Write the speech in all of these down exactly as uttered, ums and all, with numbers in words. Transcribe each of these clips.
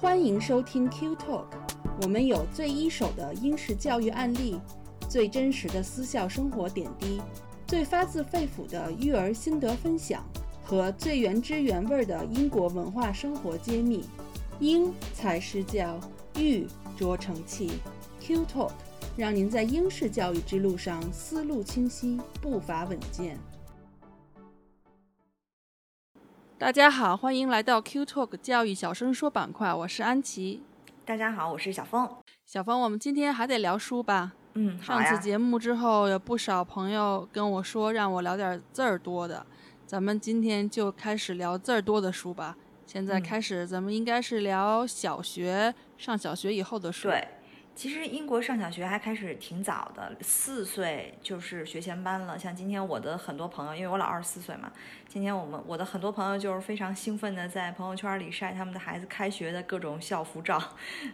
欢迎收听 Qtalk， 我们有最一手的英式教育案例，最真实的私校生活点滴，最发自肺腑的育儿心得分享和最原汁原味的英国文化生活揭秘。英才施教，育卓成器。 Qtalk 让您在英式教育之路上思路清晰，步伐稳健。大家好，欢迎来到 Qtalk 教育小声说板块，我是安琪。大家好，我是小峰。小峰，我们今天还得聊书吧？嗯，好呀。上次节目之后，有不少朋友跟我说让我聊点字儿多的，咱们今天就开始聊字儿多的书吧。现在开始，咱们应该是聊小学、嗯、上小学以后的书。对，其实英国上小学还开始挺早的，四岁就是学前班了。像今天我的很多朋友，因为我老二十四岁嘛，今天我们我的很多朋友就是非常兴奋的在朋友圈里晒他们的孩子开学的各种校服照，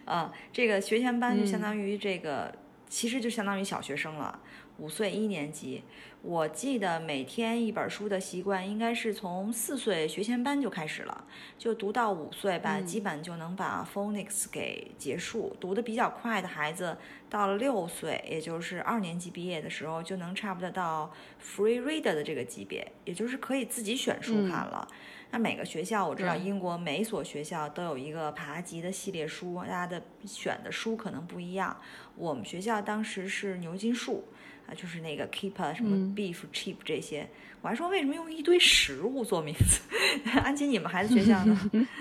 呃，这个学前班就相当于这个，嗯、其实就相当于小学生了，五岁一年级。我记得每天一本书的习惯应该是从四岁学前班就开始了，就读到五岁吧、嗯、基本就能把 Phonics 给结束。读得比较快的孩子到了六岁，也就是二年级毕业的时候，就能差不多到 Free Reader 的这个级别，也就是可以自己选书看了、嗯、那每个学校，我知道英国每所学校都有一个爬级的系列书，大家的选的书可能不一样。我们学校当时是牛津树啊，就是那个 keeper 什么 beef、嗯、cheap 这些，我还说为什么用一堆食物做名字？安琪，你们孩子学校呢？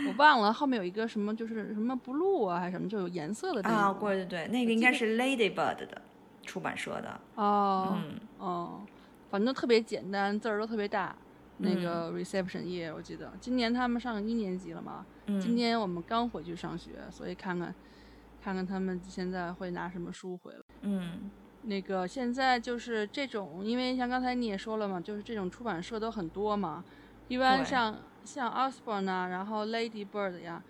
我忘了，后面有一个什么，就是什么 blue 啊，还是什么，就有颜色的这啊，对对对，那个应该是 Ladybird 的出版社的哦、嗯、哦，反正都特别简单，字儿都特别大。那个 reception 页，我记得今年他们上一年级了嘛、嗯，今年我们刚回去上学，所以看看看看他们现在会拿什么书回来。嗯。那个现在就是这种，因为像刚才你也说了嘛，就是这种出版社都很多嘛，一般像像 Osborne 啊，然后 Ladybird 呀、啊，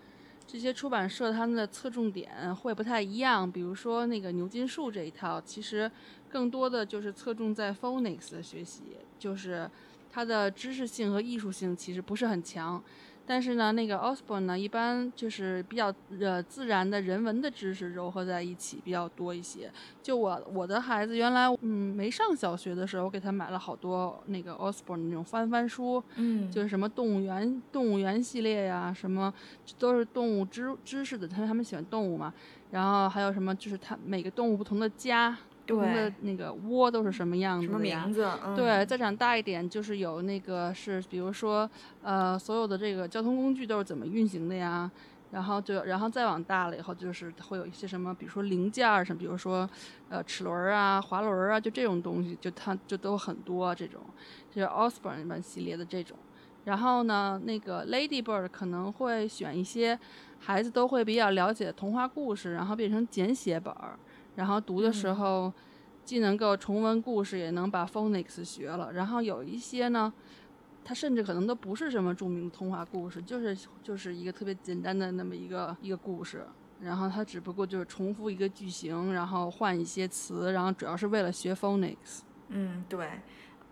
这些出版社他们的侧重点会不太一样。比如说那个牛津树这一套，其实更多的就是侧重在 Phonics 的学习，就是它的知识性和艺术性其实不是很强。但是呢，那个 Osborne 呢，一般就是比较呃自然的人文的知识糅合在一起比较多一些。就我我的孩子原来嗯没上小学的时候，我给他买了好多那个 Osborne 那种翻翻书，嗯，就是什么动物园动物园系列呀、啊，什么都是动物知知识的，他们喜欢动物嘛。然后还有什么就是他每个动物不同的家。对，的那个窝都是什么样子的什么名字、嗯、对，再长大一点就是有那个是比如说呃所有的这个交通工具都是怎么运行的呀，然后就然后再往大了以后就是会有一些什么比如说零件什么，比如说呃齿轮啊滑轮啊，就这种东西就它就都很多，这种就是 Osborne 一般系列的这种。然后呢那个 Ladybird 可能会选一些孩子都会比较了解的童话故事，然后变成简写本，然后读的时候、嗯、既能够重温故事，也能把 Phonics 学了。然后有一些呢，它甚至可能都不是什么著名的童话故事，就是就是一个特别简单的那么一个一个故事，然后它只不过就是重复一个句型，然后换一些词，然后主要是为了学 Phonics。 嗯，对。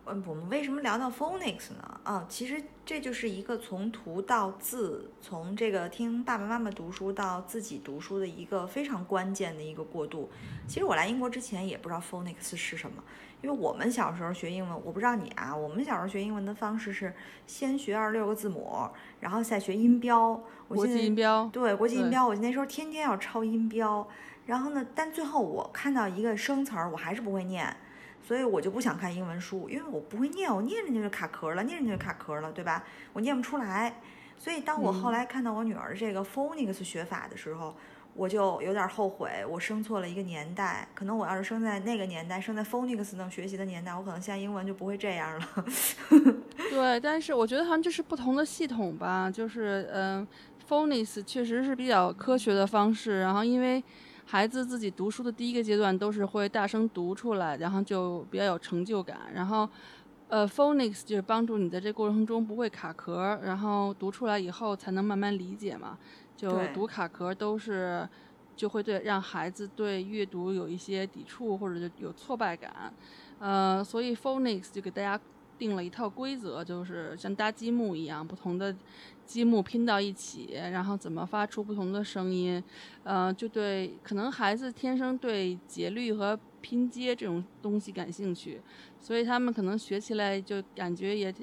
我们为什么聊到 Phonics 呢？哦，其实这就是一个从图到字，从这个听爸爸妈妈读书到自己读书的一个非常关键的一个过渡。其实我来英国之前也不知道 Phonics 是什么，因为我们小时候学英文，我不知道你啊，我们小时候学英文的方式是先学二十六个字母，然后再学音标。我国际音标。对，国际音标，我那时候天天要抄音标。然后呢，但最后我看到一个生词儿，我还是不会念。所以我就不想看英文书，因为我不会念，我念着就是卡壳了，念着就是卡壳了，对吧？我念不出来。所以当我后来看到我女儿这个 Phonics 学法的时候，我就有点后悔，我生错了一个年代。可能我要是生在那个年代，生在 Phonics 能学习的年代，我可能现在英文就不会这样了。对，但是我觉得好像就是不同的系统吧，就是嗯 Phonics 确实是比较科学的方式，然后因为孩子自己读书的第一个阶段都是会大声读出来，然后就比较有成就感。然后呃 Phonics 就是帮助你在这过程中不会卡壳，然后读出来以后才能慢慢理解嘛，就读卡壳都是就会对让孩子对阅读有一些抵触或者有挫败感。呃所以 Phonics 就给大家定了一套规则，就是像搭积木一样，不同的积木拼到一起，然后怎么发出不同的声音，呃，就对，可能孩子天生对节律和拼接这种东西感兴趣，所以他们可能学起来就感觉也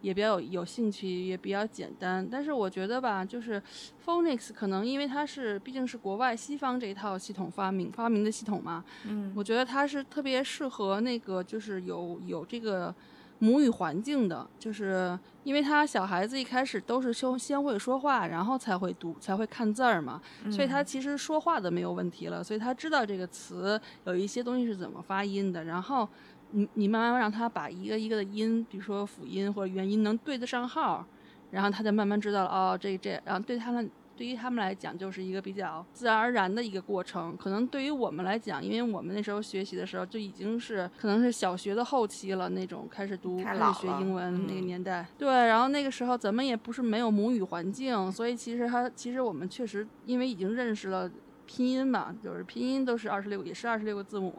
也比较 有, 有兴趣，也比较简单。但是我觉得吧，就是 Phonics 可能因为它是毕竟是国外西方这一套系统发明发明的系统嘛，嗯，我觉得它是特别适合那个就是有有这个母语环境的，就是因为他小孩子一开始都是先会说话，然后才会读才会看字儿嘛，所以他其实说话的没有问题了，所以他知道这个词有一些东西是怎么发音的，然后你你慢慢让他把一个一个的音，比如说辅音或者元音能对得上号，然后他就慢慢知道了，哦，这这，然后对他们对于他们来讲就是一个比较自然而然的一个过程。可能对于我们来讲，因为我们那时候学习的时候就已经是可能是小学的后期了，那种开始读开始学英文那个年代，嗯，对，然后那个时候咱们也不是没有母语环境，所以其实他其实我们确实因为已经认识了拼音嘛，就是拼音都是二十六，也是二十六个字母，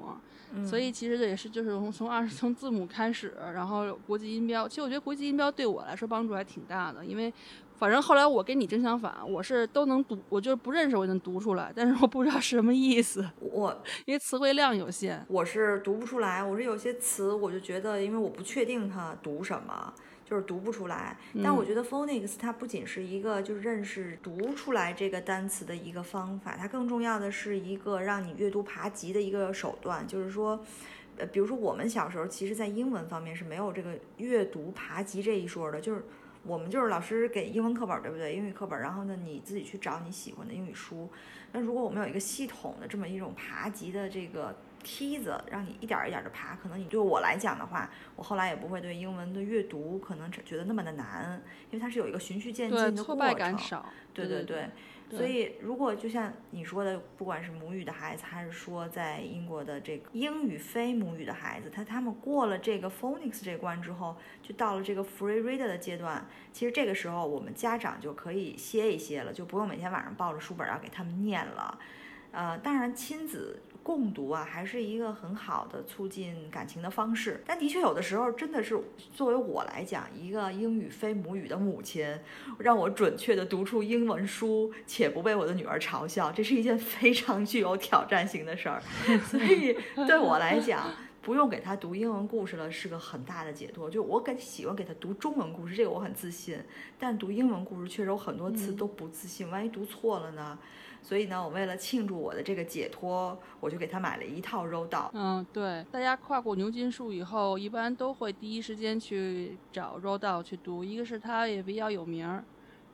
嗯，所以其实也是就是从从二十从字母开始，然后国际音标，其实我觉得国际音标对我来说帮助还挺大的，因为反正后来我跟你正相反，我是都能读，我就是不认识我能读出来，但是我不知道什么意思，我因为词汇量有限，我是读不出来，我是有些词我就觉得因为我不确定它读什么，就是读不出来。但我觉得 Phonics 它不仅是一个就是认识读出来这个单词的一个方法，它更重要的是一个让你阅读爬级的一个手段，就是说呃，比如说我们小时候其实在英文方面是没有这个阅读爬级这一说的，就是我们就是老师给英文课本，对不对？英语课本，然后呢，你自己去找你喜欢的英语书。那如果我们有一个系统的这么一种爬级的这个梯子，让你一点一点的爬，可能你对我来讲的话，我后来也不会对英文的阅读可能觉得那么的难，因为它是有一个循序渐进的过程，对，挫败感少，对对对。对对，所以如果就像你说的，不管是母语的孩子，还是说在英国的这个英语非母语的孩子，他他们过了这个 Phonics 这关之后，就到了这个 Free Reader 的阶段。其实这个时候，我们家长就可以歇一歇了，就不用每天晚上抱着书本要给他们念了。呃，当然亲子共读啊，还是一个很好的促进感情的方式。但的确，有的时候真的是作为我来讲，一个英语非母语的母亲，让我准确的读出英文书，且不被我的女儿嘲笑，这是一件非常具有挑战性的事儿。所以对我来讲，不用给他读英文故事了，是个很大的解脱。就我喜欢给他读中文故事，这个我很自信，但读英文故事确实有很多次都不自信，万一读错了呢？所以呢，我为了庆祝我的这个解脱，我就给他买了一套Roald Dahl。嗯，对，大家跨过牛津树以后，一般都会第一时间去找Roald Dahl去读，一个是他也比较有名，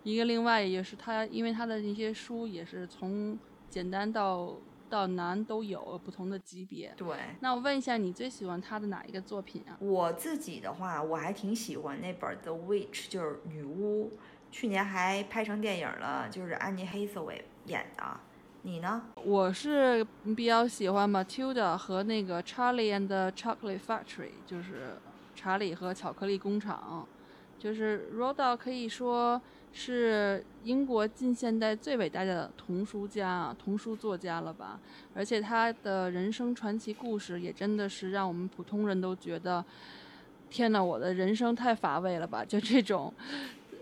一个另外也是他，因为他的那些书也是从简单到到难都有不同的级别。对，那我问一下，你最喜欢他的哪一个作品啊？我自己的话，我还挺喜欢那本《The Witch》，就是女巫，去年还拍成电影了，就是安妮·黑瑟薇演的。你呢？我是比较喜欢 Matilda 和那个 Charlie and the Chocolate Factory， 就是查理和巧克力工厂。就是 Roald Dahl 可以说是英国近现代最伟大的童书家、童书作家了吧？而且他的人生传奇故事也真的是让我们普通人都觉得，天哪，我的人生太乏味了吧？就这种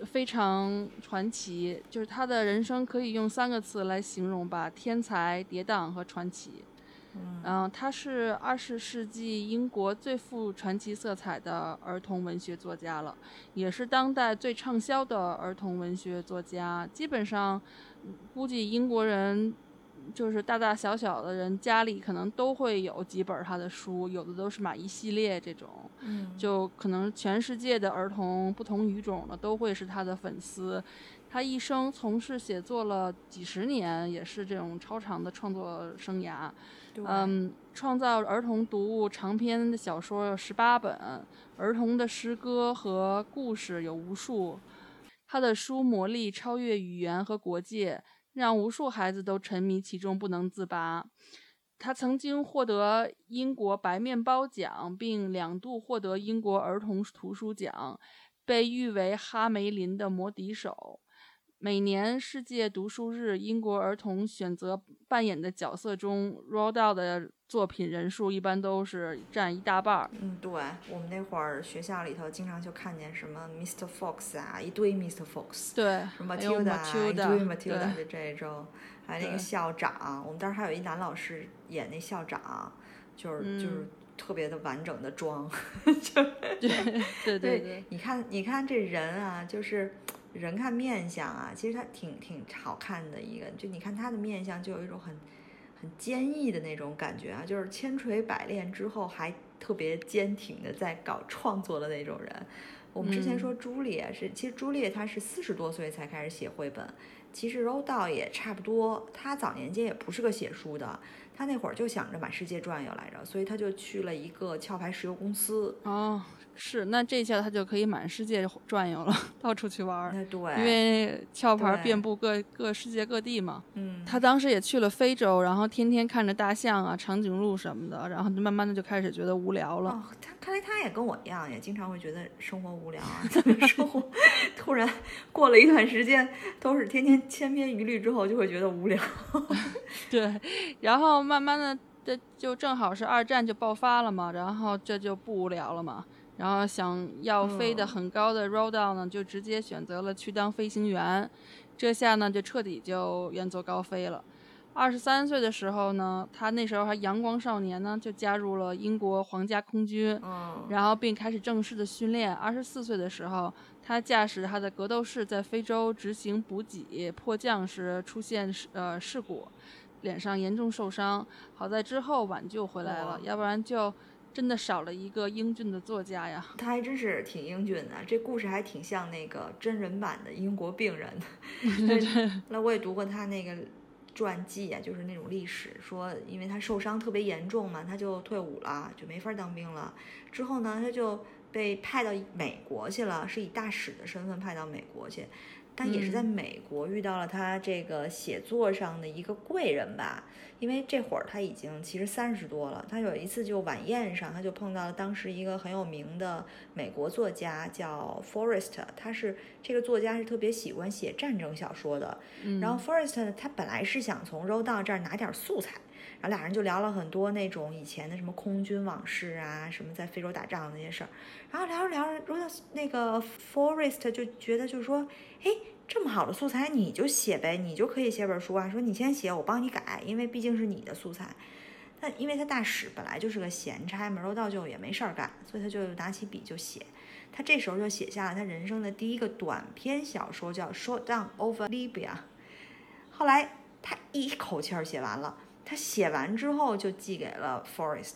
非常传奇，就是他的人生可以用三个词来形容吧：天才、跌宕和传奇。嗯，他是二十世纪英国最富传奇色彩的儿童文学作家了，也是当代最畅销的儿童文学作家。基本上，估计英国人就是大大小小的人家里可能都会有几本他的书，有的都是买一系列这种，嗯，就可能全世界的儿童不同语种的都会是他的粉丝。他一生从事写作了几十年，也是这种超长的创作生涯。嗯，创造儿童读物长篇的小说有十八本，儿童的诗歌和故事有无数。他的书魔力超越语言和国界，让无数孩子都沉迷其中不能自拔。他曾经获得英国白面包奖，并两度获得英国儿童图书奖，被誉为哈梅林的魔笛手。每年世界读书日英国儿童选择扮演的角色中 Roald Dahl 的作品人数一般都是占一大半。嗯，对，我们那会儿学校里头经常就看见什么 mister Fox 啊，一堆 mister Fox， 对，什么 Matilda， 一堆 Matilda 的这一周，还有那个校长，我们当时还有一男老师演那校长，就是、嗯、就是特别的完整的妆，就对对 对, 对，你看你看这人啊，就是。人看面相啊，其实他挺挺好看的一个，就你看他的面相，就有一种很很坚毅的那种感觉啊，就是千锤百炼之后还特别坚挺的在搞创作的那种人。我们之前说朱丽是，其实朱丽她是四十多岁才开始写绘本，其实Roald Dahl也差不多，她早年间也不是个写书的，她那会儿就想着满世界转悠来着，所以她就去了一个壳牌石油公司。哦，是，那这下她就可以满世界转悠了，到处去玩。对，因为壳牌遍布各各世界各地嘛。嗯，她当时也去了非洲，然后天天看着大象啊、长颈鹿什么的，然后就慢慢的就开始觉得无聊了。哦，她看来她也跟我一样，也经常会觉得生活无聊啊，生活突然过了一段时间都是天天。千篇一律之后就会觉得无聊对，然后慢慢的这就正好是二战就爆发了嘛，然后这就不无聊了嘛，然后想要飞得很高的 Roald Dahl 呢就直接选择了去当飞行员，这下呢就彻底就远走高飞了。二十三岁的时候呢，他那时候还阳光少年呢，就加入了英国皇家空军，嗯，然后并开始正式的训练。二十四岁的时候，他驾驶他的格斗士在非洲执行补给迫降时出现呃事故，脸上严重受伤，好在之后挽救回来了，要不然就真的少了一个英俊的作家呀。他还真是挺英俊的，这故事还挺像那个真人版的英国病人那我也读过他那个传记啊，就是那种历史，说因为他受伤特别严重嘛，他就退伍了，就没法当兵了。之后呢，他就被派到美国去了，是以大使的身份派到美国去，但也是在美国遇到了他这个写作上的一个贵人吧。因为这会儿他已经其实三十多了，他有一次就晚宴上，他就碰到了当时一个很有名的美国作家叫 Forrest， 他是这个作家是特别喜欢写战争小说的，嗯，然后 Forrest 他本来是想从Roald Dahl这儿拿点素材，然后俩人就聊了很多那种以前的什么空军往事啊，什么在非洲打仗那些事儿，然后聊着聊着，Roald Dahl那个 Forrest 就觉得就是说，哎，这么好的素材你就写呗，你就可以写本书啊，说你先写，我帮你改，因为毕竟是你的素材。那因为他大使本来就是个闲差嘛，Roald Dahl就也没事儿干，所以他就拿起笔就写。他这时候就写下了他人生的第一个短篇小说，叫《Showdown Over Libya》。后来他一口气儿写完了。他写完之后就寄给了 Forrest，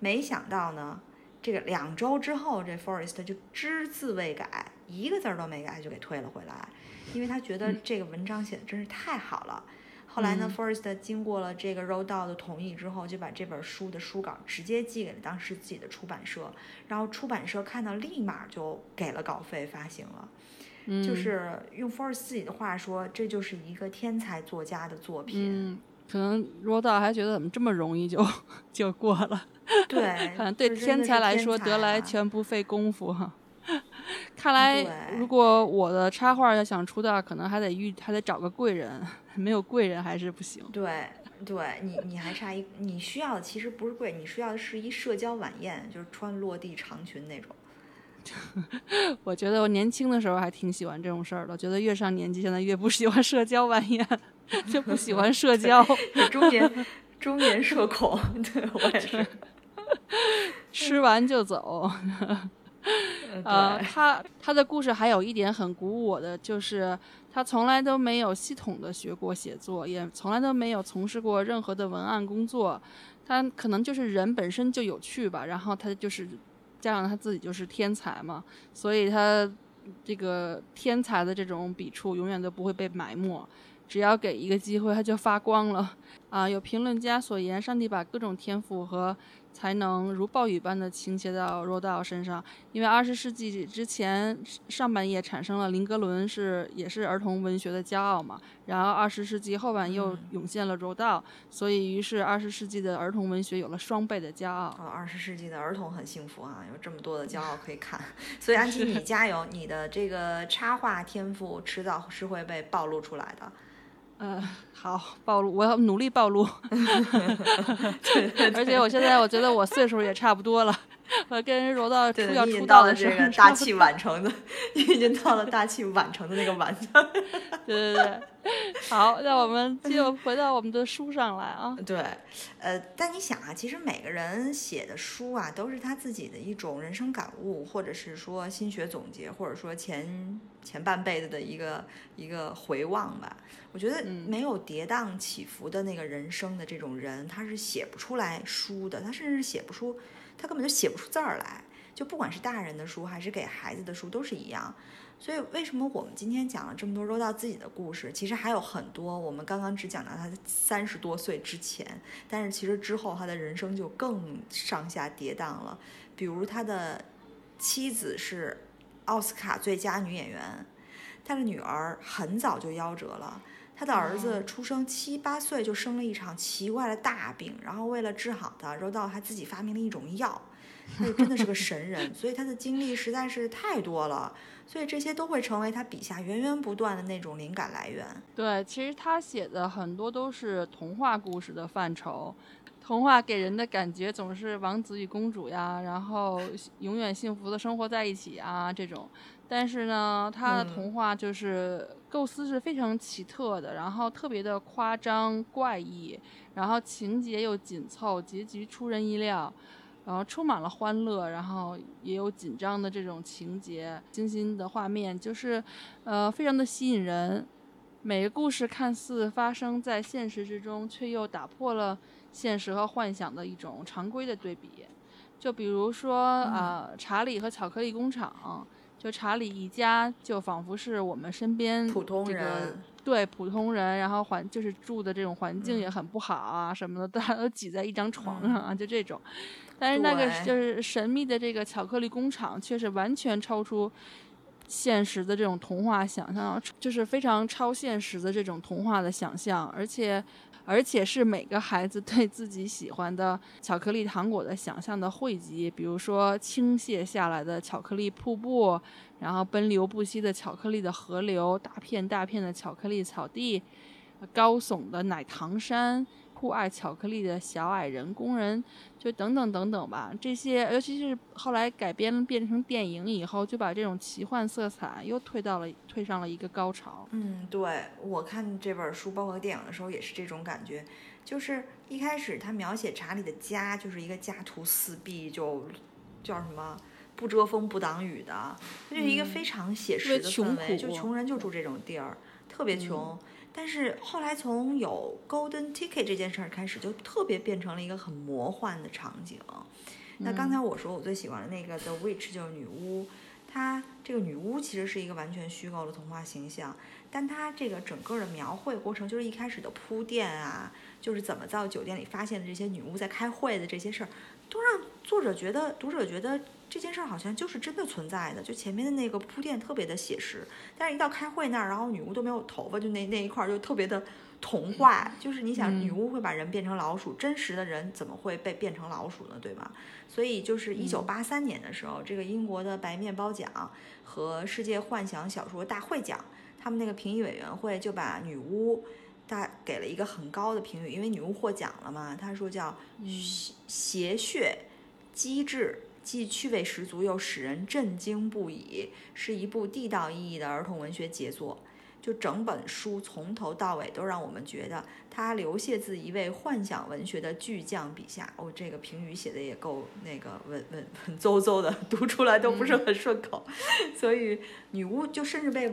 没想到呢，这个两周之后，这 Forrest 就只字未改，一个字都没改就给退了回来，因为他觉得这个文章写的真是太好了。后来呢，嗯，Forrest 经过了这个 Roald Dahl 的同意之后，就把这本书的书稿直接寄给了当时自己的出版社，然后出版社看到立马就给了稿费发行了。嗯，就是用 Forrest 自己的话说，这就是一个天才作家的作品。嗯，可能Roald Dahl还觉得怎么这么容易就就过了，对，可能对天才来说得来全不费功夫哈。看来如果我的插画要想出道，可能还得遇还得找个贵人，没有贵人还是不行。对，对你你还差一，你需要的其实不是贵，你需要的是一社交晚宴，就是穿落地长裙那种。我觉得我年轻的时候还挺喜欢这种事儿的，觉得越上年纪现在越不喜欢社交玩意就不喜欢社交中年中年社恐，对，我也是吃完就走呃，他他的故事还有一点很鼓舞我的，就是他从来都没有系统的学过写作，也从来都没有从事过任何的文案工作，他可能就是人本身就有趣吧，然后他就是加上他自己就是天才嘛，所以他这个天才的这种笔触永远都不会被埋没，只要给一个机会他就发光了啊！有评论家所言，上帝把各种天赋和才能如暴雨般的倾斜到Roald Dahl身上。因为二十世纪之前上半叶产生了林格伦，是也是儿童文学的骄傲嘛，然后二十世纪后半又涌现了Roald Dahl，所以于是二十世纪的儿童文学有了双倍的骄傲。哦，二十世纪的儿童很幸福啊，有这么多的骄傲可以看。所以安琪你加油，你的这个插画天赋迟早是会被暴露出来的。呃，好，暴露，我要努力暴露。对对对，而且我现在我觉得我岁数也差不多了，我跟柔道出要出道的时候，这个大器晚成的，你已经到了大器晚成的那个晚上。对对对，好，那我们就回到我们的书上来啊。对，呃，但你想啊，其实每个人写的书啊，都是他自己的一种人生感悟，或者是说心学总结，或者说前前半辈子的一个一个回望吧。我觉得没有跌宕起伏的那个人生的这种人，他是写不出来书的，他甚至写不出。他根本就写不出字儿来，就不管是大人的书还是给孩子的书都是一样。所以为什么我们今天讲了这么多Roald Dahl自己的故事，其实还有很多我们刚刚只讲到他三十多岁之前，但是其实之后他的人生就更上下跌宕了。比如他的妻子是奥斯卡最佳女演员，他的女儿很早就夭折了，他的儿子出生七八岁就生了一场奇怪的大病，然后为了治好他，Roald Dahl还自己发明了一种药，他就真的是个神人。所以他的经历实在是太多了，所以这些都会成为他笔下源源不断的那种灵感来源。对，其实他写的很多都是童话故事的范畴，童话给人的感觉总是王子与公主呀，然后永远幸福的生活在一起啊这种。但是呢，他的童话就是构思是非常奇特的，然后特别的夸张怪异，然后情节又紧凑，结局出人意料，然后充满了欢乐，然后也有紧张的这种情节，精心的画面，就是呃非常的吸引人。每个故事看似发生在现实之中，却又打破了现实和幻想的一种常规的对比。就比如说、嗯、呃，查理和巧克力工厂，就查理一家就仿佛是我们身边、这个、普通人，对，普通人，然后环就是住的这种环境也很不好啊、嗯、什么的，大家都挤在一张床上啊、嗯、就这种。但是那个就是神秘的这个巧克力工厂却是完全超出现实的这种童话想象，就是非常超现实的这种童话的想象，而且而且是每个孩子对自己喜欢的巧克力糖果的想象的汇集。比如说倾泻下来的巧克力瀑布，然后奔流不息的巧克力的河流，大片大片的巧克力草地，高耸的奶糖山，酷爱巧克力的小矮人工人，就等等等等吧。这些尤其是后来改编变成电影以后，就把这种奇幻色彩又推到了推上了一个高潮。嗯，对，我看这本书包括电影的时候也是这种感觉，就是一开始他描写查理的家就是一个家徒四壁，就叫什么不遮风不挡雨的，就是一个非常写实的氛围、嗯、就穷人就住这种地儿，特别穷、嗯。但是后来从有 golden ticket 这件事儿开始，就特别变成了一个很魔幻的场景。那刚才我说我最喜欢的那个 The Witch 就是女巫，她这个女巫其实是一个完全虚构的童话形象，但她这个整个的描绘过程就是一开始的铺垫啊，就是怎么在酒店里发现的这些女巫在开会的这些事儿，都让作者觉得读者觉得这件事儿好像就是真的存在的，就前面的那个铺垫特别的写实，但是一到开会那儿，然后女巫都没有头发，就那那一块就特别的童话，就是你想女巫会把人变成老鼠，真实的人怎么会被变成老鼠呢，对吧？所以就是一九八三年的时候，这个英国的白面包奖和世界幻想小说大会奖，他们那个评议委员会就把女巫他给了一个很高的评语，因为女巫获奖了嘛，他说叫谐谑机智，既趣味十足又使人震惊不已，是一部地道意义的儿童文学杰作。就整本书从头到尾都让我们觉得它流泻自一位幻想文学的巨匠笔下。哦，这个评语写的也够那个文文文绉绉的，读出来都不是很顺口、嗯、所以女巫就甚至被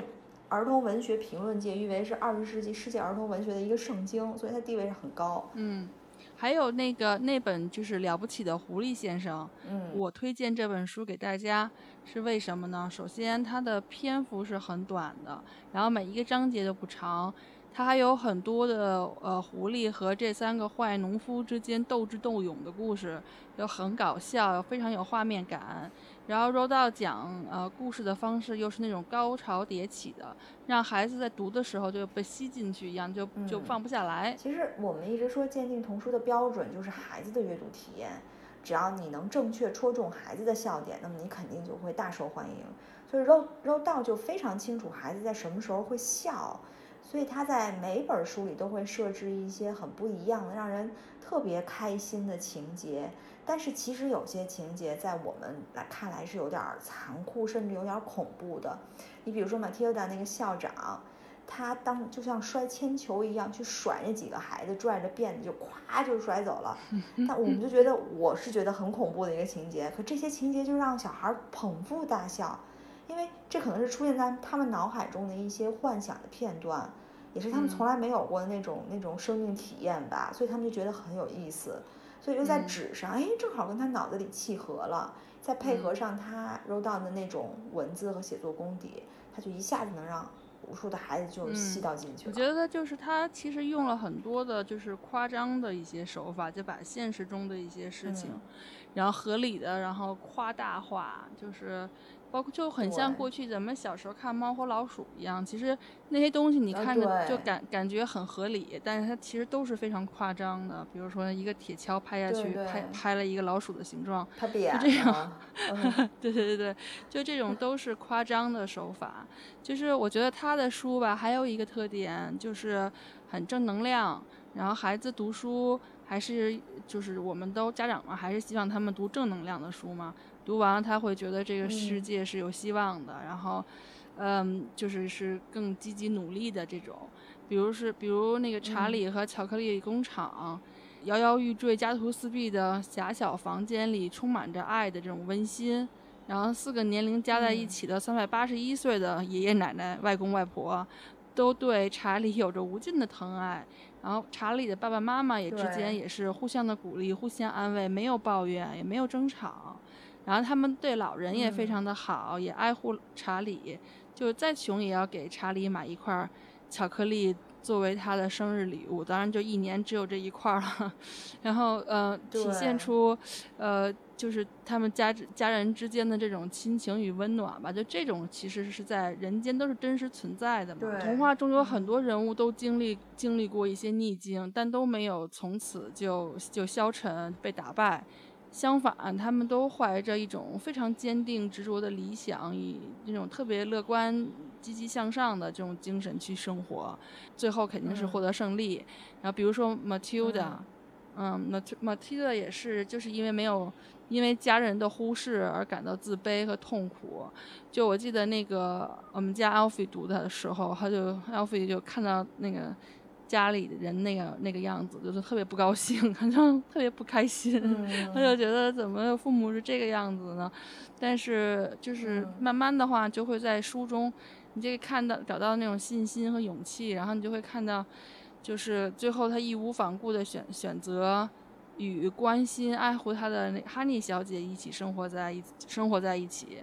儿童文学评论界誉为是二十世纪世界儿童文学的一个圣经，所以它地位是很高。嗯，还有那个那本就是《了不起的狐狸先生》，嗯，我推荐这本书给大家是为什么呢？首先它的篇幅是很短的，然后每一个章节都不长，它还有很多的呃狐狸和这三个坏农夫之间斗智斗勇的故事，又很搞笑，非常有画面感。然后Roald Dahl讲呃故事的方式又是那种高潮迭起的，让孩子在读的时候就被吸进去一样，就就放不下来、嗯、其实我们一直说鉴定童书的标准就是孩子的阅读体验，只要你能正确戳中孩子的笑点，那么你肯定就会大受欢迎。所以Roald Dahl就非常清楚孩子在什么时候会笑，所以他在每本书里都会设置一些很不一样的让人特别开心的情节，但是其实有些情节在我们来看来是有点残酷甚至有点恐怖的。你比如说 Matilda 那个校长，他当就像摔铅球一样去甩那几个孩子，拽着辫子就咵就甩走了，但我们就觉得我是觉得很恐怖的一个情节，可这些情节就让小孩捧腹大笑，因为这可能是出现在他们脑海中的一些幻想的片段，也是他们从来没有过的那种、嗯、那种生命体验吧，所以他们就觉得很有意思，所以又在纸上、嗯、哎，正好跟他脑子里契合了，再配合上他Roald Dahl的那种文字和写作功底，他就一下子能让无数的孩子就吸到进去了、嗯、我觉得就是他其实用了很多的就是夸张的一些手法，就把现实中的一些事情、嗯、然后合理的然后夸大化，就是包括就很像过去咱们小时候看猫和老鼠一样，其实那些东西你看着就感感觉很合理，但是它其实都是非常夸张的，比如说一个铁锹拍下去，对对，拍拍了一个老鼠的形状，它扁了就这样、嗯、对对对，就这种都是夸张的手法。就是我觉得他的书吧还有一个特点就是很正能量，然后孩子读书还是就是我们都家长嘛，还是希望他们读正能量的书嘛，读完了他会觉得这个世界是有希望的、嗯、然后嗯就是是更积极努力的这种，比如是比如那个查理和巧克力工厂、嗯、摇摇欲坠家徒四壁的狭小房间里充满着爱的这种温馨，然后四个年龄加在一起的三百八十一岁的爷爷奶奶外公外婆都对查理有着无尽的疼爱，然后查理的爸爸妈妈也之间也是互相的鼓励互相安慰，没有抱怨也没有争吵，然后他们对老人也非常的好、嗯、也爱护查理，就再穷也要给查理买一块巧克力作为他的生日礼物，当然就一年只有这一块了，然后呃体现出呃就是他们家家人之间的这种亲情与温暖吧，就这种其实是在人间都是真实存在的嘛。童话中有很多人物都经历经历过一些逆境，但都没有从此就就消沉被打败，相反他们都怀着一种非常坚定执着的理想，以那种特别乐观积极向上的这种精神去生活，最后肯定是获得胜利、嗯、然后比如说 Matilda 嗯, 嗯 Matilda 也是就是因为没有因为家人的忽视而感到自卑和痛苦，就我记得那个我们家 Alfie 读的时候，他就 Alfie 就看到那个家里的人那个那个样子，就是特别不高兴，好像特别不开心、嗯、他就觉得怎么父母是这个样子呢，但是就是慢慢的话就会在书中你就看到找到那种信心和勇气，然后你就会看到就是最后他义无反顾的选选择与关心爱护他的哈尼小姐一起生活在一生活在一起，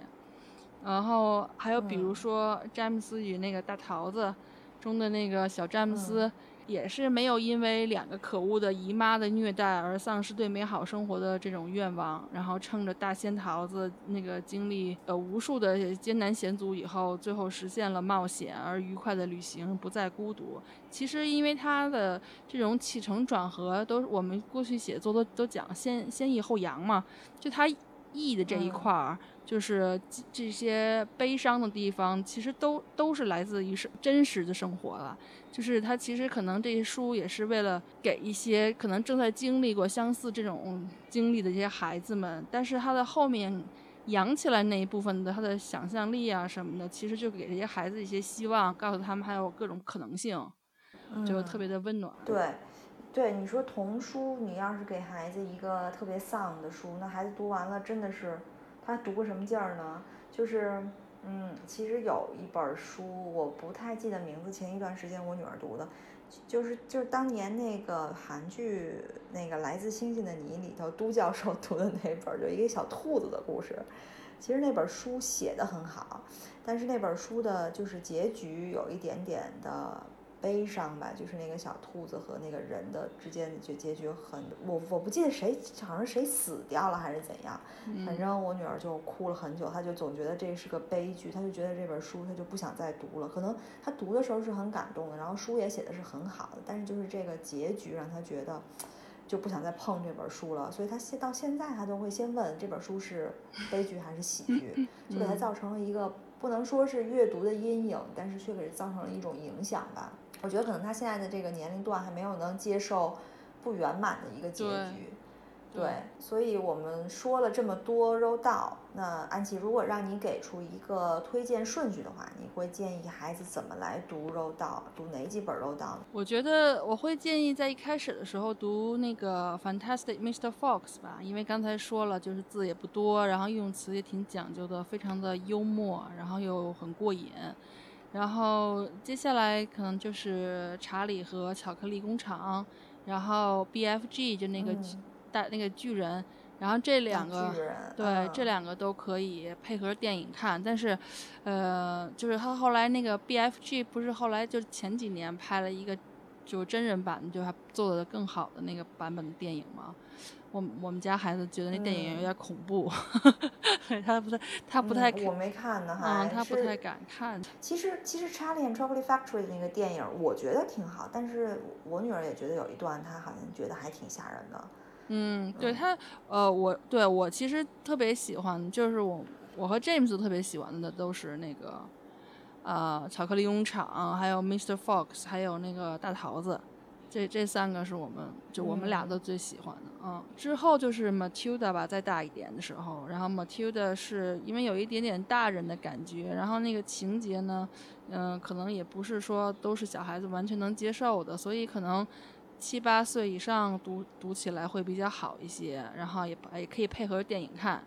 然后还有比如说、嗯、詹姆斯与那个大桃子中的那个小詹姆斯、嗯也是没有因为两个可恶的姨妈的虐待而丧失对美好生活的这种愿望，然后趁着大仙桃子那个经历呃无数的艰难险阻以后，最后实现了冒险而愉快的旅行，不再孤独。其实因为他的这种起承转合都我们过去写作都都讲先先抑后扬嘛，就他抑的这一块儿、嗯，就是这些悲伤的地方其实都都是来自于真实的生活了，就是他其实可能这些书也是为了给一些可能正在经历过相似这种经历的这些孩子们，但是他的后面扬起来那一部分的他的想象力啊什么的，其实就给这些孩子一些希望，告诉他们还有各种可能性，就特别的温暖、嗯、对对，你说童书你要是给孩子一个特别丧的书，那孩子读完了真的是他读过什么劲儿呢？就是，嗯，其实有一本书，我不太记得名字。前一段时间我女儿读的，就是就是当年那个韩剧那个《来自星星的你》里头，都教授读的那本，就一个小兔子的故事。其实那本书写得很好，但是那本书的就是结局有一点点的悲伤吧，就是那个小兔子和那个人的之间的结局很，我我不记得谁好像谁死掉了还是怎样，反正我女儿就哭了很久，她就总觉得这是个悲剧，她就觉得这本书她就不想再读了。可能她读的时候是很感动的，然后书也写的是很好的，但是就是这个结局让她觉得就不想再碰这本书了，所以她到现在她都会先问这本书是悲剧还是喜剧，就给她造成了一个不能说是阅读的阴影，但是却给她造成了一种影响吧。我觉得可能他现在的这个年龄段还没有能接受不圆满的一个结局， 对, 对，所以我们说了这么多Roald Dahl，那安琪如果让你给出一个推荐顺序的话，你会建议孩子怎么来读Roald Dahl，读哪几本Roald Dahl？我觉得我会建议在一开始的时候读那个 Fantastic Mister Fox 吧，因为刚才说了就是字也不多，然后用词也挺讲究的，非常的幽默，然后又很过瘾。然后接下来可能就是查理和巧克力工厂，然后 B F G 就那个、嗯、大那个巨人，然后这两个对、嗯、这两个都可以配合电影看。但是呃就是他后来那个 B F G 不是后来就前几年拍了一个就真人版，就还做的更好的那个版本的电影嘛，我我们家孩子觉得那电影有点恐怖、嗯、他不太他不太、嗯、我没看呢哈、嗯、他不太敢看。其实其实 Charlie and Chocolate Factory 那个电影我觉得挺好，但是我女儿也觉得有一段她好像觉得还挺吓人的。嗯，对，她呃我对我其实特别喜欢，就是我我和 James 特别喜欢的都是那个呃巧克力工厂，还有 Mister Fox， 还有那个大桃子。这这三个是我们就我们俩都最喜欢的。 嗯, 嗯之后就是 Matilda 吧，再大一点的时候，然后 Matilda 是因为有一点点大人的感觉，然后那个情节呢嗯、呃、可能也不是说都是小孩子完全能接受的，所以可能七八岁以上读读起来会比较好一些，然后也也可以配合电影看。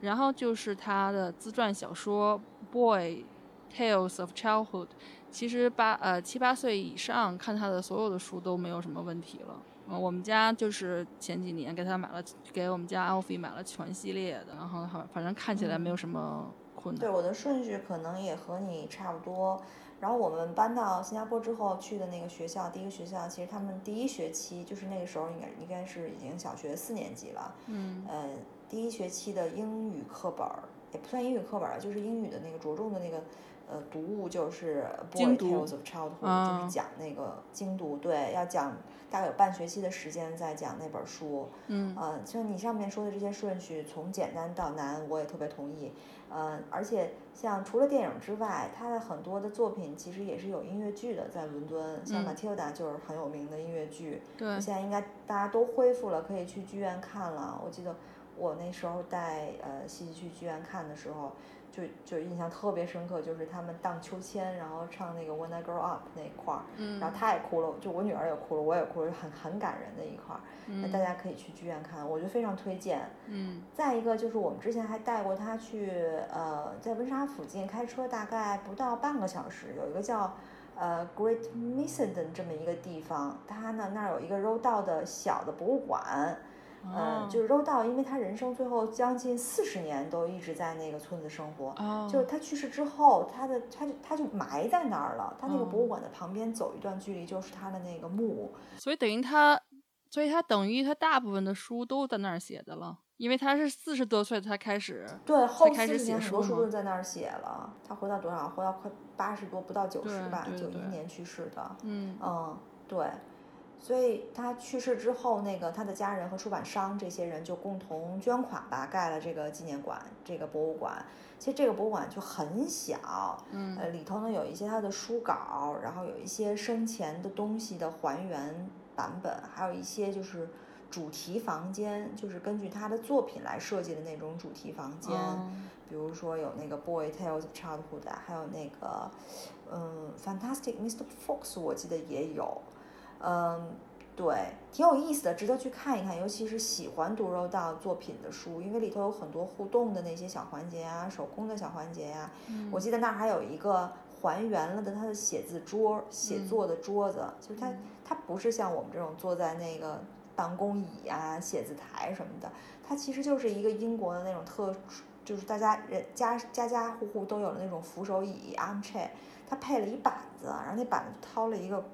然后就是他的自传小说 Boy Tales of Childhood，其实八呃七八岁以上看他的所有的书都没有什么问题了。嗯，我们家就是前几年给他买了，给我们家奥菲买了全系列的，然后反正看起来没有什么困难。嗯、对，我的顺序可能也和你差不多。然后我们搬到新加坡之后去的那个学校，第一个学校其实他们第一学期就是那个时候应该应该是已经小学四年级了。嗯。呃，第一学期的英语课本也不算英语课本，就是英语的那个着重的那个。呃，读物就是《Boy Tales of Childhood》，就是讲那个精读，对，要讲大概有半学期的时间在讲那本书。嗯，呃，就你上面说的这些顺序，从简单到难，我也特别同意。呃，而且像除了电影之外，他的很多的作品其实也是有音乐剧的，在伦敦，像《Matilda》就是很有名的音乐剧。对、嗯，现在应该大家都恢复了，可以去剧院看了。我记得我那时候带呃西西去剧院看的时候。就就印象特别深刻，就是他们荡秋千，然后唱那个 When I Grow Up 那一块儿、嗯，然后他也哭了，就我女儿也哭了，我也哭了，很很感人的一块儿。那、嗯、大家可以去剧院看，我觉得非常推荐。嗯。再一个就是我们之前还带过他去，呃，在温莎附近开车大概不到半个小时，有一个叫呃 Great Missenden 这么一个地方，它呢那儿有一个Roald Dahl的小的博物馆。嗯，就是Roald Dahl，因为他人生最后将近四十年都一直在那个村子生活。Oh. 就是他去世之后，他的他就他就埋在那儿了。他那个博物馆的旁边走一段距离就是他的那个墓。所以等于他，所以他等于他大部分的书都在那儿写的了，因为他是四十多岁才开始对后四十年很多书都在那儿写了。他活到多少？活到快八十多，不到九十吧，九一年去世的。嗯嗯，对。所以他去世之后，那个他的家人和出版商这些人就共同捐款吧，盖了这个纪念馆，这个博物馆。其实这个博物馆就很小，嗯，呃，里头呢有一些他的书稿，然后有一些生前的东西的还原版本，还有一些就是主题房间，就是根据他的作品来设计的那种主题房间。嗯，比如说有那个 Boy Tales of Childhood， 还有那个嗯 Fantastic Mister Fox， 我记得也有。嗯，对，挺有意思的，值得去看一看，尤其是喜欢读Roald Dahl作品的书，因为里头有很多互动的那些小环节啊，手工的小环节啊、嗯、我记得那还有一个还原了的他的写字桌，写作的桌子、嗯、就是他他不是像我们这种坐在那个办公椅啊，写字台什么的，他其实就是一个英国的那种特，就是大家人家家家户户都有的那种扶手椅 armchair，他配了一板子，然后那板子掏了一个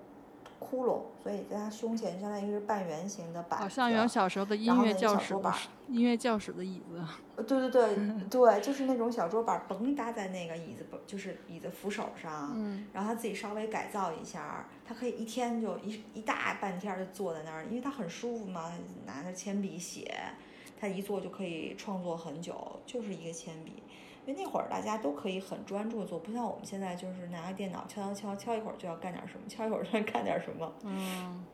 窟窿，所以在他胸前相当于是半圆形的板子。好像有小时候的音乐教室吧，音乐教室的椅子。对对对、嗯、对，就是那种小桌板，甭搭在那个椅子，就是椅子扶手上、嗯、然后他自己稍微改造一下，他可以一天就 一, 一大半天就坐在那儿，因为他很舒服嘛，拿着铅笔写，他一坐就可以创作很久，就是一个铅笔。因为那会儿大家都可以很专注做，不像我们现在就是拿个电脑敲敲敲敲一会儿就要干点什么，敲一会儿就要干点什么。嗯，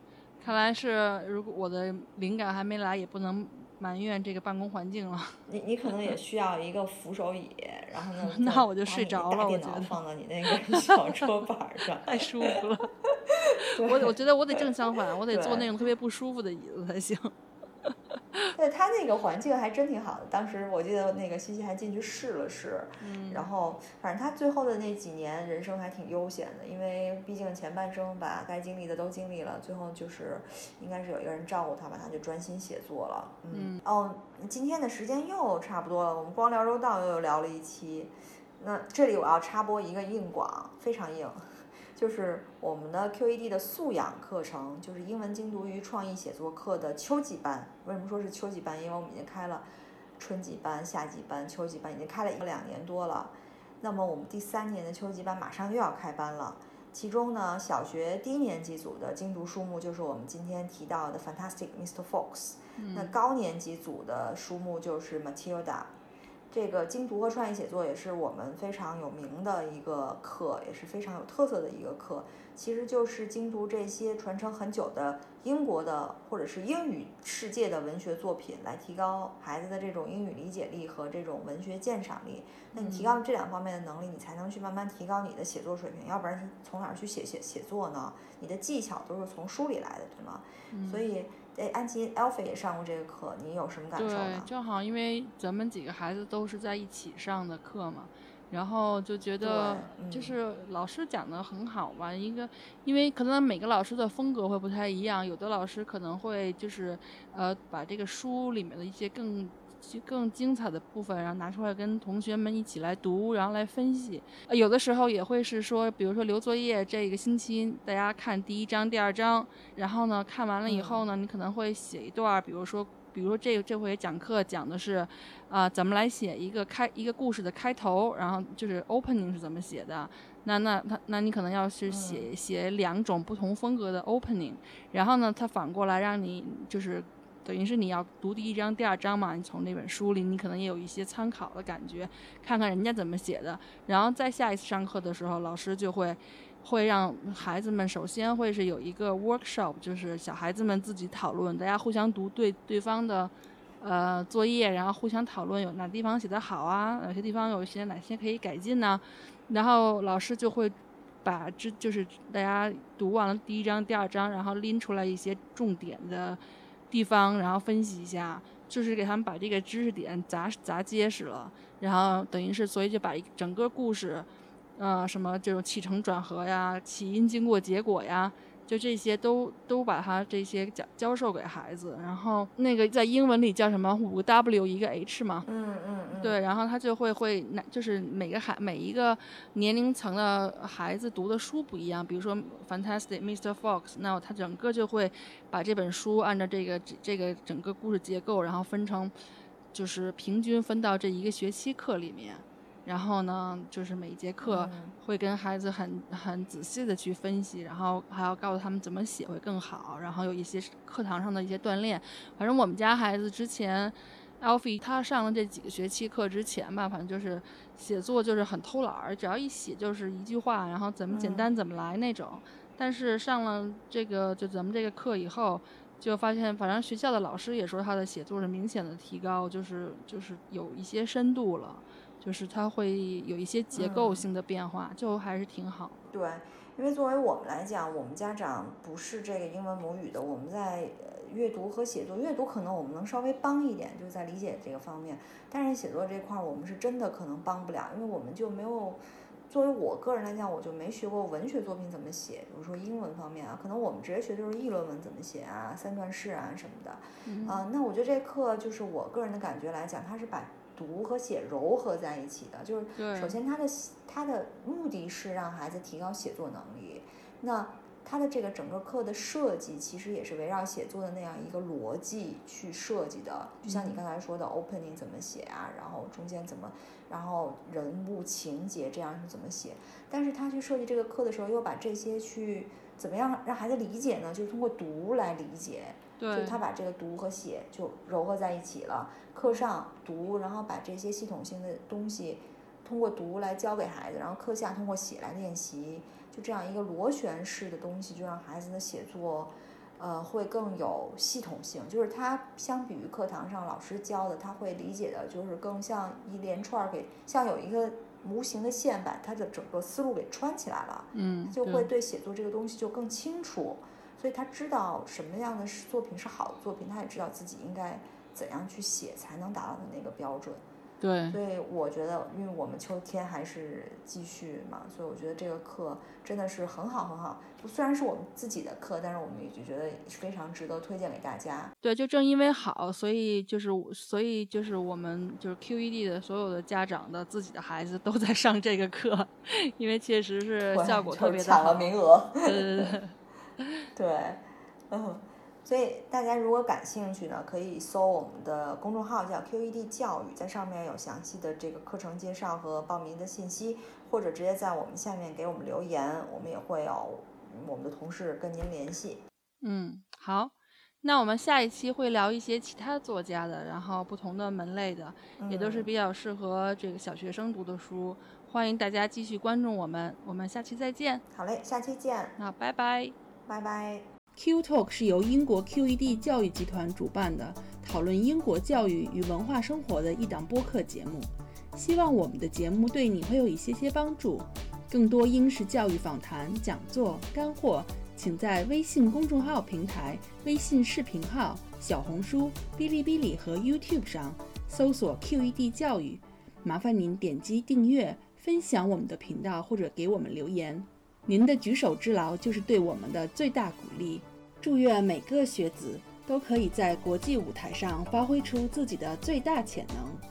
看来是如果我的灵感还没来，也不能埋怨这个办公环境了。你你可能也需要一个扶手椅，然后呢，那我就睡着了。我觉得放到你那个小桌板上，太舒服了。我我觉得我得正相反，我得坐那种特别不舒服的椅子才行。对，他那个环境还真挺好的，当时我记得那个西西还进去试了试、嗯、然后反正他最后的那几年人生还挺悠闲的，因为毕竟前半生把该经历的都经历了，最后就是应该是有一个人照顾他吧，他就专心写作了。 嗯, 嗯哦，今天的时间又差不多了，我们光聊柔道又聊了一期。那这里我要插播一个硬广，非常硬，就是我们的 Q E D 的素养课程，就是英文精读与创意写作课的秋季班。为什么说是秋季班？因为我们已经开了春季班、夏季班、秋季班，已经开了一两年多了。那么我们第三年的秋季班马上又要开班了。其中呢，小学低年级组的精读书目就是我们今天提到的 Fantastic Mister Fox、嗯、那高年级组的书目就是 Matilda。这个精读和创意写作也是我们非常有名的一个课，也是非常有特色的一个课，其实就是精读这些传承很久的英国的或者是英语世界的文学作品，来提高孩子的这种英语理解力和这种文学鉴赏力。那你提高这两方面的能力，你才能去慢慢提高你的写作水平，要不然从哪儿去写写写作呢？你的技巧都是从书里来的，对吗？嗯、所以哎，安琪、Alfie 也上过这个课，你有什么感受呢？对，正好因为咱们几个孩子都是在一起上的课嘛，然后就觉得就是老师讲的很好吧、嗯、一个因为可能每个老师的风格会不太一样，有的老师可能会就是呃把这个书里面的一些更更精彩的部分，然后拿出来跟同学们一起来读，然后来分析。呃、有的时候也会是说，比如说留作业，这个星期大家看第一章、第二章，然后呢看完了以后呢，你可能会写一段，比如说，比如说这这回讲课讲的是，啊、呃，咱们来写一个开一个故事的开头，然后就是 opening 是怎么写的。那那那那你可能要是写、嗯、写两种不同风格的 opening， 然后呢，它反过来让你就是。等于是你要读第一章第二章嘛，你从那本书里你可能也有一些参考的感觉，看看人家怎么写的，然后在下一次上课的时候，老师就会会让孩子们首先会是有一个 workshop， 就是小孩子们自己讨论，大家互相读对对方的呃作业，然后互相讨论有哪地方写得好啊，哪些地方有些哪些可以改进呢、啊、然后老师就会把这就是大家读完了第一章第二章，然后拎出来一些重点的地方，然后分析一下，就是给他们把这个知识点砸砸结实了，然后等于是所以就把整个故事呃，什么这种起承转合呀，起因经过结果呀，就这些都都把它这些教教授给孩子。然后那个在英文里叫什么五个 W 一个 H 嘛，嗯嗯嗯，对，然后他就会会就是每个孩每一个年龄层的孩子读的书不一样，比如说 Fantastic Mister Fox， 那他整个就会把这本书按照这个这个整个故事结构，然后分成就是平均分到这一个学期课里面。然后呢，就是每一节课会跟孩子很很仔细的去分析，然后还要告诉他们怎么写会更好，然后有一些课堂上的一些锻炼。反正我们家孩子之前 Alfie 他上了这几个学期课之前吧，反正就是写作就是很偷懒，只要一写就是一句话，然后怎么简单怎么来那种、嗯、但是上了这个就咱们这个课以后，就发现反正学校的老师也说他的写作是明显的提高，就是就是有一些深度了，就是它会有一些结构性的变化、嗯、就还是挺好的。对，因为作为我们来讲，我们家长不是这个英文母语的，我们在阅读和写作，阅读可能我们能稍微帮一点，就是在理解这个方面，但是写作这块我们是真的可能帮不了，因为我们就没有，作为我个人来讲，我就没学过文学作品怎么写，比如说英文方面啊，可能我们直接学就是议论文怎么写啊，三段式啊什么的、嗯呃、那我觉得这课就是我个人的感觉来讲，它是把读和写糅合在一起的。就是首先它的它的目的是让孩子提高写作能力，那它的这个整个课的设计其实也是围绕写作的那样一个逻辑去设计的，就像你刚才说的 opening 怎么写啊，然后中间怎么，然后人物情节这样是怎么写。但是他去设计这个课的时候又把这些去怎么样让孩子理解呢，就是通过读来理解。对，就他把这个读和写就糅合在一起了，课上读，然后把这些系统性的东西通过读来教给孩子，然后课下通过写来练习，就这样一个螺旋式的东西，就让孩子的写作呃，会更有系统性。就是他相比于课堂上老师教的，他会理解的就是更像一连串，给像有一个无形的线把他的整个思路给穿起来了，嗯，他就会对写作这个东西就更清楚，所以他知道什么样的作品是好的作品，他也知道自己应该怎样去写才能达到的那个标准。对，所以我觉得因为我们秋天还是继续嘛，所以我觉得这个课真的是很好很好，虽然是我们自己的课，但是我们也就觉得非常值得推荐给大家。对，就正因为好，所以就是所以就是我们就是 Q E D 的所有的家长的自己的孩子都在上这个课，因为确实是效果特别的好，就是抢了名额。对对对对，嗯，所以大家如果感兴趣呢，可以搜我们的公众号叫 Q E D 教育，在上面有详细的这个课程介绍和报名的信息，或者直接在我们下面给我们留言，我们也会有我们的同事跟您联系。嗯，好，那我们下一期会聊一些其他作家的，然后不同的门类的，也都是比较适合这个小学生读的书。欢迎大家继续关注我们，我们下期再见。好嘞，下期见。那拜拜。拜拜。Qtalk 是由英国 Q E D 教育集团主办的讨论英国教育与文化生活的一档播客节目，希望我们的节目对你会有一些些帮助。更多英式教育访谈、讲座、干货，请在微信公众号平台、微信视频号、小红书、哔哩哔哩和 YouTube 上搜索 Q E D 教育。麻烦您点击订阅、分享我们的频道或者给我们留言。您的举手之劳就是对我们的最大鼓励。祝愿每个学子都可以在国际舞台上发挥出自己的最大潜能。